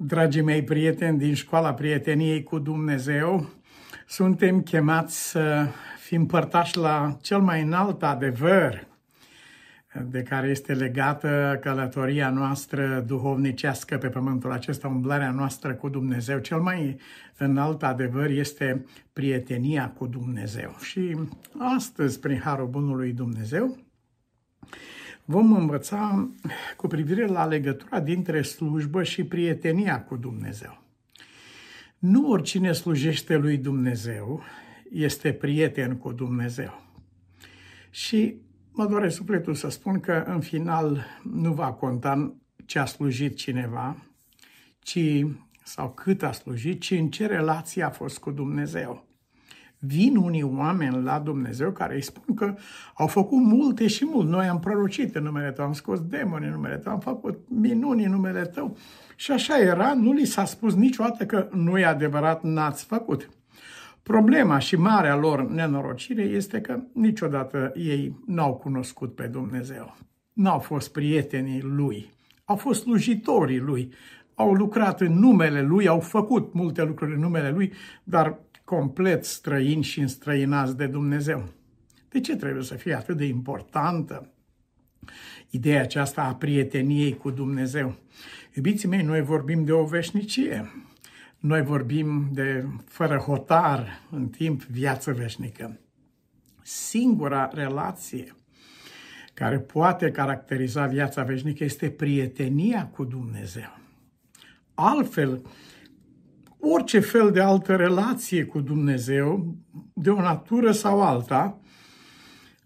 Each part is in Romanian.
Dragii mei prieteni din Școala Prieteniei cu Dumnezeu, suntem chemați să fim părtași la cel mai înalt adevăr de care este legată călătoria noastră duhovnicească pe pământul acesta, umblarea noastră cu Dumnezeu. Cel mai înalt adevăr este prietenia cu Dumnezeu. Și astăzi, prin harul bunului Dumnezeu, vom învăța cu privire la legătura dintre slujbă și prietenia cu Dumnezeu. Nu oricine slujește lui Dumnezeu este prieten cu Dumnezeu. Și mă doare sufletul să spun că în final nu va conta ce a slujit cineva, sau cât a slujit, ci în ce relație a fost cu Dumnezeu. Vin unii oameni la Dumnezeu care îi spun că au făcut multe și mult. Noi am prorocit în numele Tău, am scos demoni în numele Tău, am făcut minuni în numele Tău. Și așa era, nu li s-a spus niciodată că nu e adevărat, n-ați făcut. Problema și marea lor nenorocire este că niciodată ei n-au cunoscut pe Dumnezeu. N-au fost prietenii Lui, au fost slujitorii Lui, au lucrat în numele Lui, au făcut multe lucruri în numele Lui, dar complet străini și înstrăinați de Dumnezeu. De ce trebuie să fie atât de importantă ideea aceasta a prieteniei cu Dumnezeu? Iubiții mei, noi vorbim de o veșnicie. Noi vorbim de fără hotar în timp, viață veșnică. Singura relație care poate caracteriza viața veșnică este prietenia cu Dumnezeu. Altfel, orice fel de altă relație cu Dumnezeu, de o natură sau alta,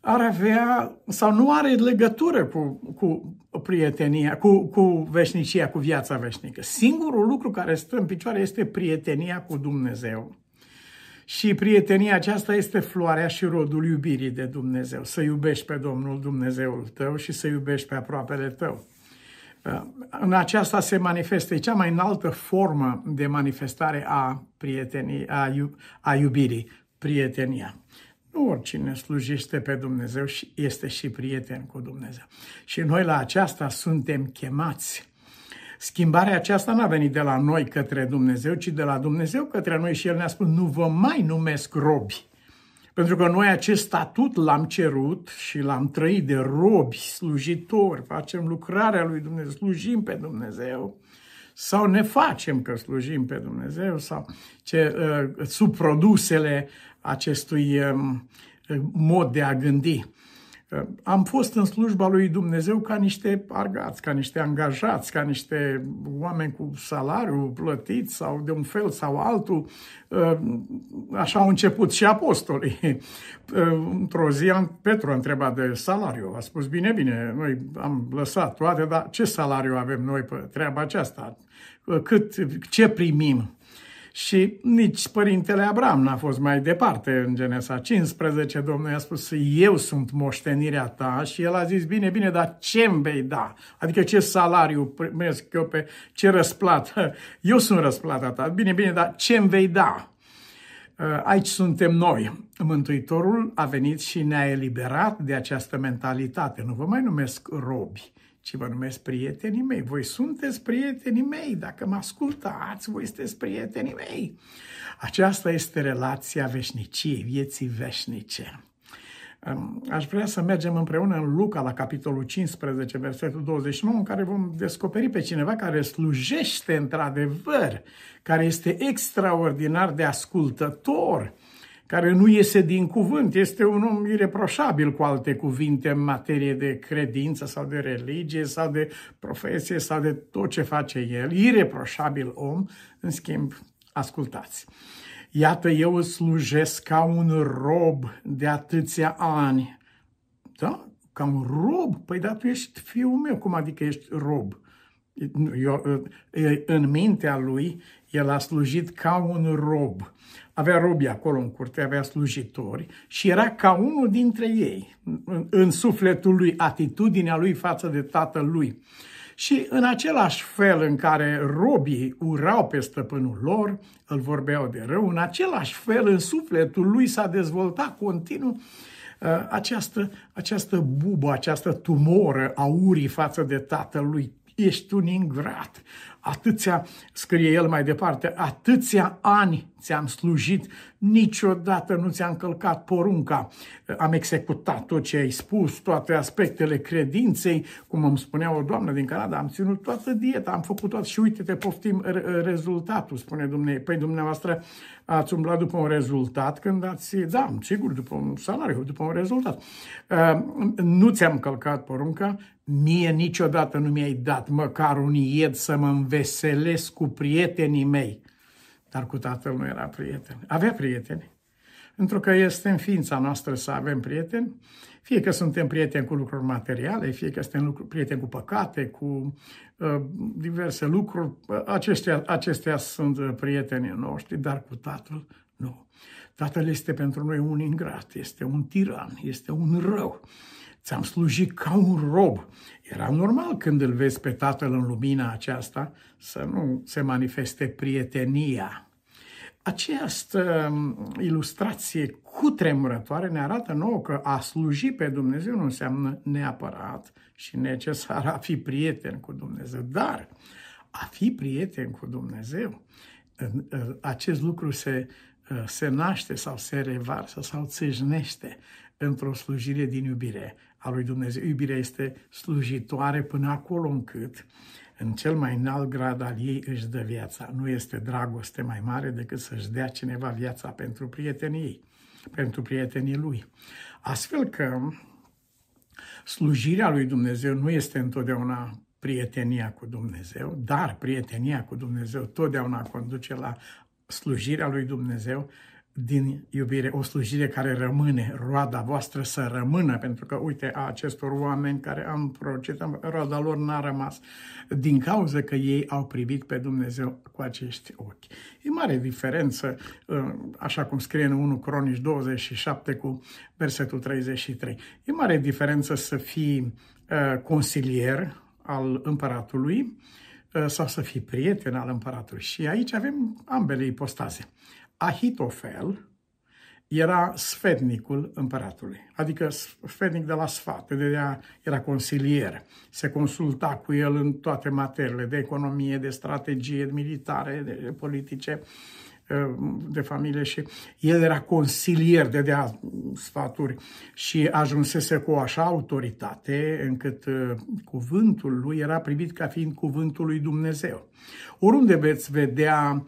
ar avea sau nu are legătură cu prietenia, cu veșnicia, cu viața veșnică. Singurul lucru care stă în picioare este prietenia cu Dumnezeu. Și prietenia aceasta este floarea și rodul iubirii de Dumnezeu. Să iubești pe Domnul Dumnezeul tău și să iubești pe aproapele tău. În aceasta se manifestă cea mai înaltă formă de manifestare a prieteniei, a iubirii, prietenia. Nu oricine slujește pe Dumnezeu este și prieten cu Dumnezeu. Și noi la aceasta suntem chemați. Schimbarea aceasta n-a venit de la noi către Dumnezeu, ci de la Dumnezeu către noi și El ne-a spus: nu vă mai numesc robi. Pentru că noi acest statut l-am cerut și l-am trăit de robi, slujitori, facem lucrarea lui Dumnezeu, slujim pe Dumnezeu sau ne facem că slujim pe Dumnezeu sau subprodusele acestui mod de a gândi. Am fost în slujba lui Dumnezeu ca niște argați, ca niște angajați, ca niște oameni cu salariu plătit sau de un fel sau altul. Așa au început și apostolii. Într-o zi Petru a întrebat de salariu. A spus: bine, bine, noi am lăsat toate, dar ce salariu avem noi pe treaba aceasta? Ce primim? Și nici părintele Abraham n-a fost mai departe. În Genesa 15, Domnul i-a spus: eu sunt moștenirea ta. Și el a zis: bine, bine, dar ce îmi vei da? Adică ce salariu primesc eu, pe ce răsplată? Eu sunt răsplata ta. Bine, bine, dar ce îmi vei da? Aici suntem noi. Mântuitorul a venit și ne-a eliberat de această mentalitate. Nu vă mai numesc robi, ci vă numesc prietenii mei. Voi sunteți prietenii mei. Dacă mă ascultați, voi sunteți prietenii mei. Aceasta este relația veșniciei, vieții veșnice. Aș vrea să mergem împreună în Luca, la capitolul 15, versetul 29, în care vom descoperi pe cineva care slujește într-adevăr, care este extraordinar de ascultător, care nu iese din cuvânt, este un om ireproșabil, cu alte cuvinte, în materie de credință sau de religie sau de profesie sau de tot ce face el. Ireproșabil om, în schimb, ascultați. Iată, eu îți slujesc ca un rob de atâția ani. Da? Ca un rob? Păi da, tu ești fiul meu. Cum adică ești rob? În mintea lui, el a slujit ca un rob. Avea robi acolo în curte, avea slujitori și era ca unul dintre ei. În sufletul lui, atitudinea lui față de tatăl lui. Și în același fel în care robii urau pe stăpânul lor, îl vorbeau de rău, în același fel în sufletul lui s-a dezvoltat continuu această bubă, această tumoră a urii față de tatăl lui. ești un ingrat. Atâția, scrie el mai departe, atâția ani ți-am slujit, niciodată nu ți-am călcat porunca, am executat tot ce ai spus, toate aspectele credinței, cum îmi spunea o doamnă din Canada, am ținut toată dieta, am făcut toată și uite-te, poftim rezultatul, spune Dumnezeu. Păi dumneavoastră ați umblat după un rezultat când ați, da, sigur, după un salariu, după un rezultat. Nu ți-am călcat porunca, mie niciodată nu mi-ai dat măcar un ied să mă înveselesc cu prietenii mei. Dar cu tatăl nu era prieten. Avea prieteni. Pentru că este în ființa noastră să avem prieteni, fie că suntem prieteni cu lucruri materiale, fie că suntem prieteni cu păcate, cu diverse lucruri, acestea sunt prietenii noștri, dar cu tatăl nu. Tatăl este pentru noi un ingrat, este un tiran, este un rău. Ți-am slujit ca un rob. Era normal când îl vezi pe tatăl în lumina aceasta să nu se manifeste prietenia. Această ilustrație cutremurătoare ne arată nouă că a sluji pe Dumnezeu nu înseamnă neapărat și necesar a fi prieten cu Dumnezeu. Dar a fi prieten cu Dumnezeu, acest lucru se naște sau se revarsă sau țâșnește într-o slujire din iubire a lui Dumnezeu. Iubirea este slujitoare până acolo încât în cel mai înalt grad al ei își dă viața. Nu este dragoste mai mare decât să-și dea cineva viața pentru prietenii ei, pentru prietenii lui. Astfel că slujirea lui Dumnezeu nu este întotdeauna prietenia cu Dumnezeu, dar prietenia cu Dumnezeu totdeauna conduce la slujirea lui Dumnezeu din iubire, o slujire care rămâne, roada voastră să rămână, pentru că, uite, a acestor oameni care am procedat, roada lor n-a rămas, din cauza că ei au privit pe Dumnezeu cu acești ochi. E mare diferență, așa cum scrie în 1 Cronici 27 cu versetul 33, e mare diferență să fii consilier al împăratului sau să fii prieten al împăratului. Și aici avem ambele ipostaze. Ahitofel era sfetnicul împăratului, adică sfetnic de la sfat, era consilier, se consulta cu el în toate materiile de economie, de strategie, de militare, de politice, de familie și el era consilier, dădea sfaturi și ajunsese cu o așa autoritate încât cuvântul lui era privit ca fiind cuvântul lui Dumnezeu. Oriunde veți vedea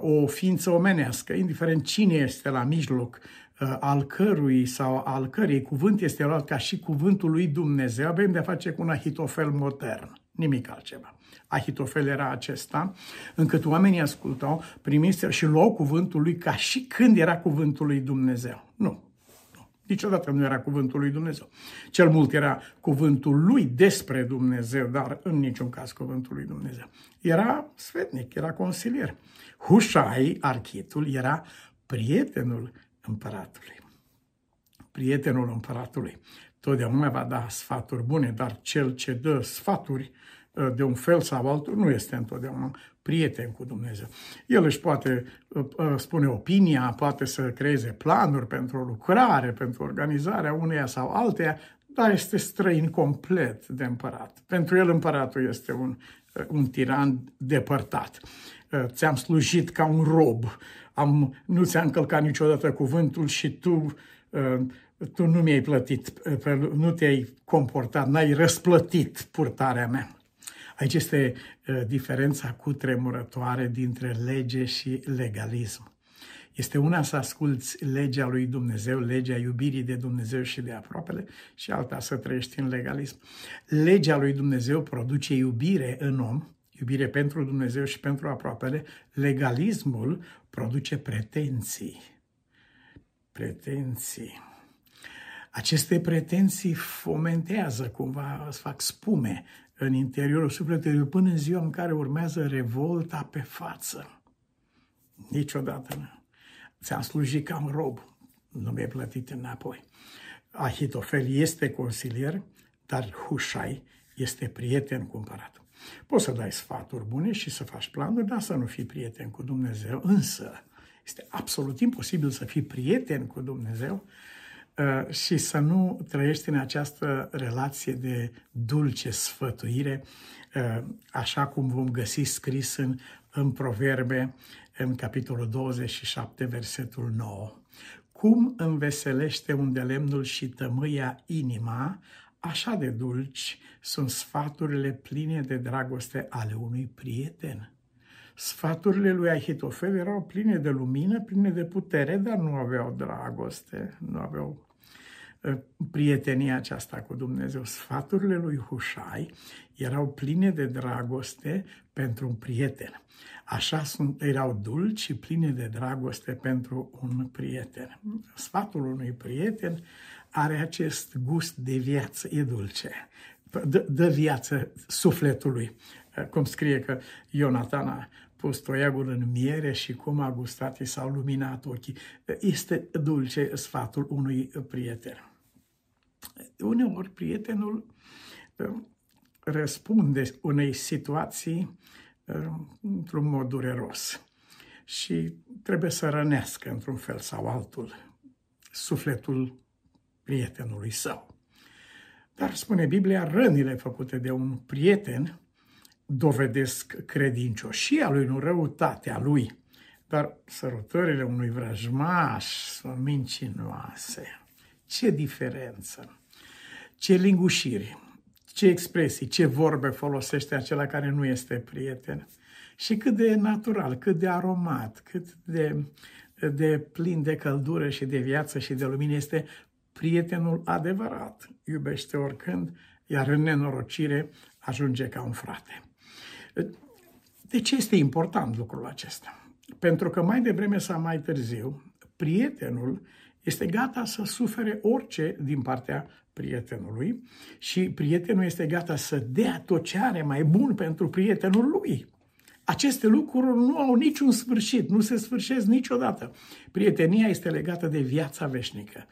o ființă omenească, indiferent cine este la mijloc, al cărui sau al cărei cuvânt este luat ca și cuvântul lui Dumnezeu, avem de-a face cu un Ahitofel modern, nimic altceva. Ahitofel era acesta, încât oamenii ascultau, primiseră și luau cuvântul lui ca și când era cuvântul lui Dumnezeu. Nu. Niciodată nu era cuvântul lui Dumnezeu. Cel mult era cuvântul lui despre Dumnezeu, dar în niciun caz cuvântul lui Dumnezeu. Era sfetnic, era consilier. Hușai, arhitul, era prietenul împăratului. Prietenul împăratului totdeauna va da sfaturi bune, dar cel ce dă sfaturi de un fel sau altul nu este întotdeauna prieten cu Dumnezeu. El își poate spune opinia, poate să creeze planuri pentru o lucrare, pentru organizarea uneia sau alteia, dar este străin complet de împărat. Pentru el împăratul este un tiran depărtat. Ți-am slujit ca un rob, nu ți-am călcat niciodată cuvântul și tu nu mi-ai plătit, nu te-ai comportat, n-ai răsplătit purtarea mea. Aici este diferența cutremurătoare dintre lege și legalism. Este una să asculți legea lui Dumnezeu, legea iubirii de Dumnezeu și de aproapele, și alta să trăiești în legalism. Legea lui Dumnezeu produce iubire în om, iubire pentru Dumnezeu și pentru aproapele. Legalismul produce pretenții. Pretenții. Aceste pretenții fomentează cumva, îți fac spume în interiorul sufletului până în ziua în care urmează revolta pe față. Niciodată nu. Ți-am slujit ca un rob, nu mi-ai plătit înapoi. Ahitofel este consilier, dar Hușai este prieten cu împăratul. Poți să dai sfaturi bune și să faci planuri, dar să nu fii prieten cu Dumnezeu. Însă este absolut imposibil să fii prieten cu Dumnezeu și să nu trăiești în această relație de dulce sfătuire, așa cum vom găsi scris în Proverbe, în capitolul 27, versetul 9. Cum înveselește undelemnul și tămâia inima, așa de dulci sunt sfaturile pline de dragoste ale unui prieten. Sfaturile lui Ahitofel erau pline de lumină, pline de putere, dar nu aveau dragoste, nu aveau prietenia aceasta cu Dumnezeu. Sfaturile lui Hușai erau pline de dragoste pentru un prieten. Așa erau dulci și pline de dragoste pentru un prieten. Sfatul unui prieten are acest gust de viață, e dulce, dă viață sufletului. Cum scrie că Ionatan a pus toiagul în miere și cum a gustat i s-au luminat ochii. Este dulce sfatul unui prieten. Uneori prietenul răspunde unei situații într-un mod dureros și trebuie să rănească într-un fel sau altul sufletul prietenului său. Dar spune Biblia, rănile făcute de un prieten dovedesc credincioșia lui, nu răutatea lui, dar sărutările unui vrăjmaș sunt mincinoase. Ce diferență, ce lingușiri, ce expresii, ce vorbe folosește acela care nu este prieten și cât de natural, cât de aromat, cât de plin de căldură și de viață și de lumină este prietenul adevărat. Iubește oricând, iar în nenorocire ajunge ca un frate. De ce este important lucrul acesta? Pentru că mai devreme sau mai târziu, prietenul este gata să sufere orice din partea prietenului și prietenul este gata să dea tot ce are mai bun pentru prietenul lui. Aceste lucruri nu au niciun sfârșit, nu se sfârșesc niciodată. Prietenia este legată de viața veșnică.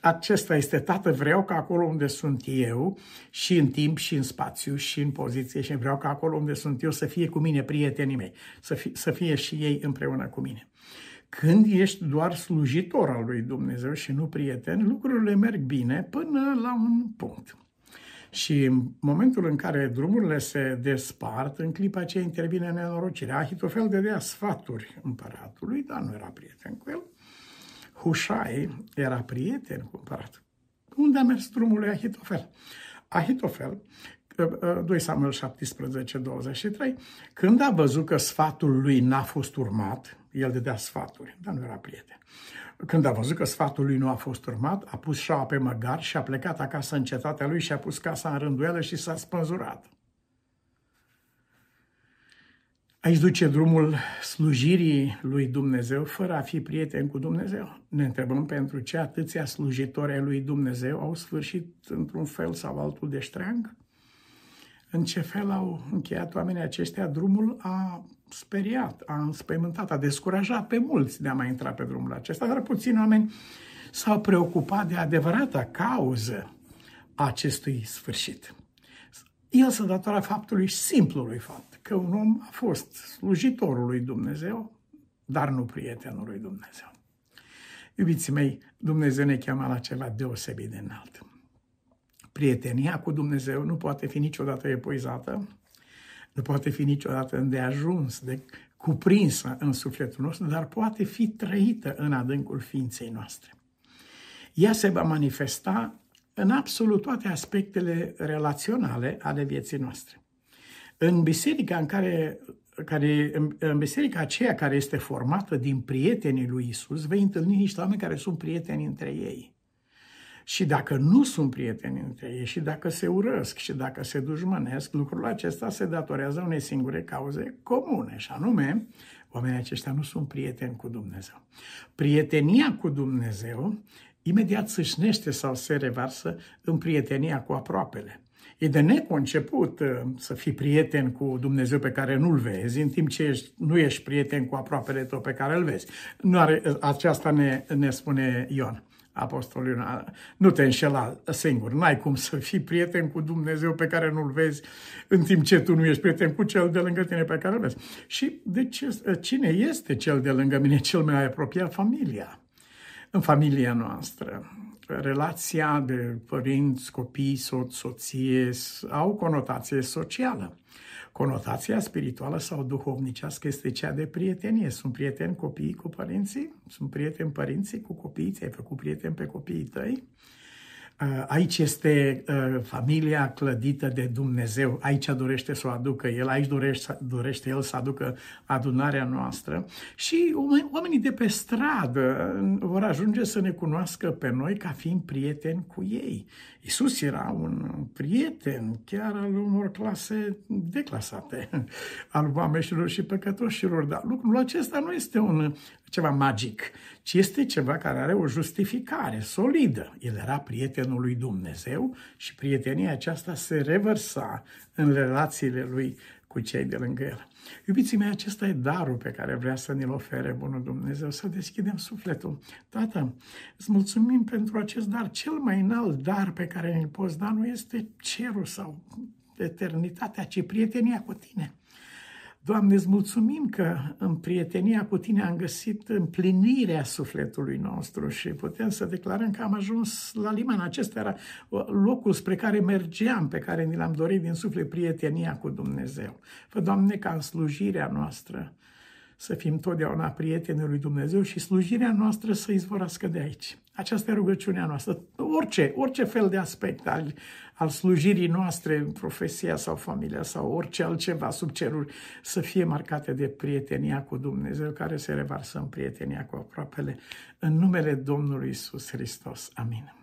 Acesta este Tată, vreau ca acolo unde sunt eu, și în timp, și în spațiu, și în poziție, și vreau ca acolo unde sunt eu să fie cu mine prietenii mei, să fie și ei împreună cu mine. Când ești doar slujitor al lui Dumnezeu și nu prieten, lucrurile merg bine până la un punct. Și în momentul în care drumurile se despart, în clipa aceea intervine nenorocirea. Ahitofel dădea sfaturi împăratului, dar nu era prieten cu el. Hușai era prieten cu împăratul. Unde a mers drumul lui Ahitofel? Ahitofel, 2 Samuel 17, 23, când a văzut că sfatul lui n-a fost urmat, el dădea sfaturi, dar nu era prieten. Când a văzut că sfatul lui nu a fost urmat, a pus șaua pe măgar și a plecat acasă în cetatea lui și a pus casa în rânduială și s-a spânzurat. Aici duce drumul slujirii lui Dumnezeu fără a fi prieten cu Dumnezeu. Ne întrebăm pentru ce atâția slujitori ai lui Dumnezeu au sfârșit într-un fel sau altul de ștreang? În ce fel au încheiat oamenii aceștia? Drumul a speriat, a înspăimântat, a descurajat pe mulți de a mai intra pe drumul acesta, dar puțini oameni s-au preocupat de adevărata cauză a acestui sfârșit. El se datora faptului, simplului fapt, că un om a fost slujitorul lui Dumnezeu, dar nu prietenul lui Dumnezeu. Iubiții mei, Dumnezeu ne cheamă la ceva deosebit de înalt. Prietenia cu Dumnezeu nu poate fi niciodată epuizată, nu poate fi niciodată îndeajuns, de cuprinsă în sufletul nostru, dar poate fi trăită în adâncul ființei noastre. Ea se va manifesta în absolut toate aspectele relaționale ale vieții noastre. În biserica, în biserica aceea care este formată din prietenii lui Isus, vei întâlni niște oameni care sunt prieteni între ei. Și dacă nu sunt prieteni între ei, și dacă se urăsc, și dacă se dușmănesc, lucrul acesta se datorează unei singure cauze comune, și anume, oamenii aceștia nu sunt prieteni cu Dumnezeu. Prietenia cu Dumnezeu imediat sâșnește sau se revarsă în prietenia cu aproapele. E de neconceput să fii prieten cu Dumnezeu pe care nu-L vezi, în timp ce nu ești prieten cu aproapele tău pe care îl vezi. Aceasta ne spune Ion. Apostolul, nu te înșela singur, n-ai cum să fii prieten cu Dumnezeu pe care nu-L vezi, în timp ce tu nu ești prieten cu cel de lângă tine pe care îl vezi. Și deci, cine este cel de lângă mine cel mai apropiat? Familia. În familia noastră, relația de părinți, copii, soț, soție au conotație socială. Conotația spirituală sau duhovnicească este cea de prietenie. Sunt prieteni copiii cu părinții, sunt prieteni părinții cu copiii, ți-ai făcut prieteni pe copiii tăi. Aici este familia clădită de Dumnezeu, aici dorește să o aducă El, aici dorește El să aducă adunarea noastră și oamenii de pe stradă vor ajunge să ne cunoască pe noi ca fiind prieteni cu ei. Iisus era un prieten chiar al unor clase declasate, al vameșilor și păcătoșilor, dar lucrul acesta nu este ceva magic, ci este ceva care are o justificare solidă. El era prietenul lui Dumnezeu și prietenia aceasta se revărsa în relațiile lui cu cei de lângă el. Iubiții mei, acesta e darul pe care vrea să ne-l ofere bunul Dumnezeu, să deschidem sufletul. Tată, îți mulțumim pentru acest dar. Cel mai înalt dar pe care ne-l poți da nu este cerul sau eternitatea, ci prietenia cu tine. Doamne, îți mulțumim că în prietenia cu tine am găsit împlinirea sufletului nostru și putem să declarăm că am ajuns la liman. Acesta era locul spre care mergeam, pe care ni l-am dorit din suflet, prietenia cu Dumnezeu. Fă, Doamne, ca în slujirea noastră să fim totdeauna prietenii lui Dumnezeu și slujirea noastră să izvorască de aici. Aceasta e rugăciunea noastră. Orice fel de aspect al slujirii noastre, profesia sau familia sau orice altceva sub ceruri, să fie marcate de prietenia cu Dumnezeu, care se revarsă în prietenia cu aproapele. În numele Domnului Iisus Hristos. Amin.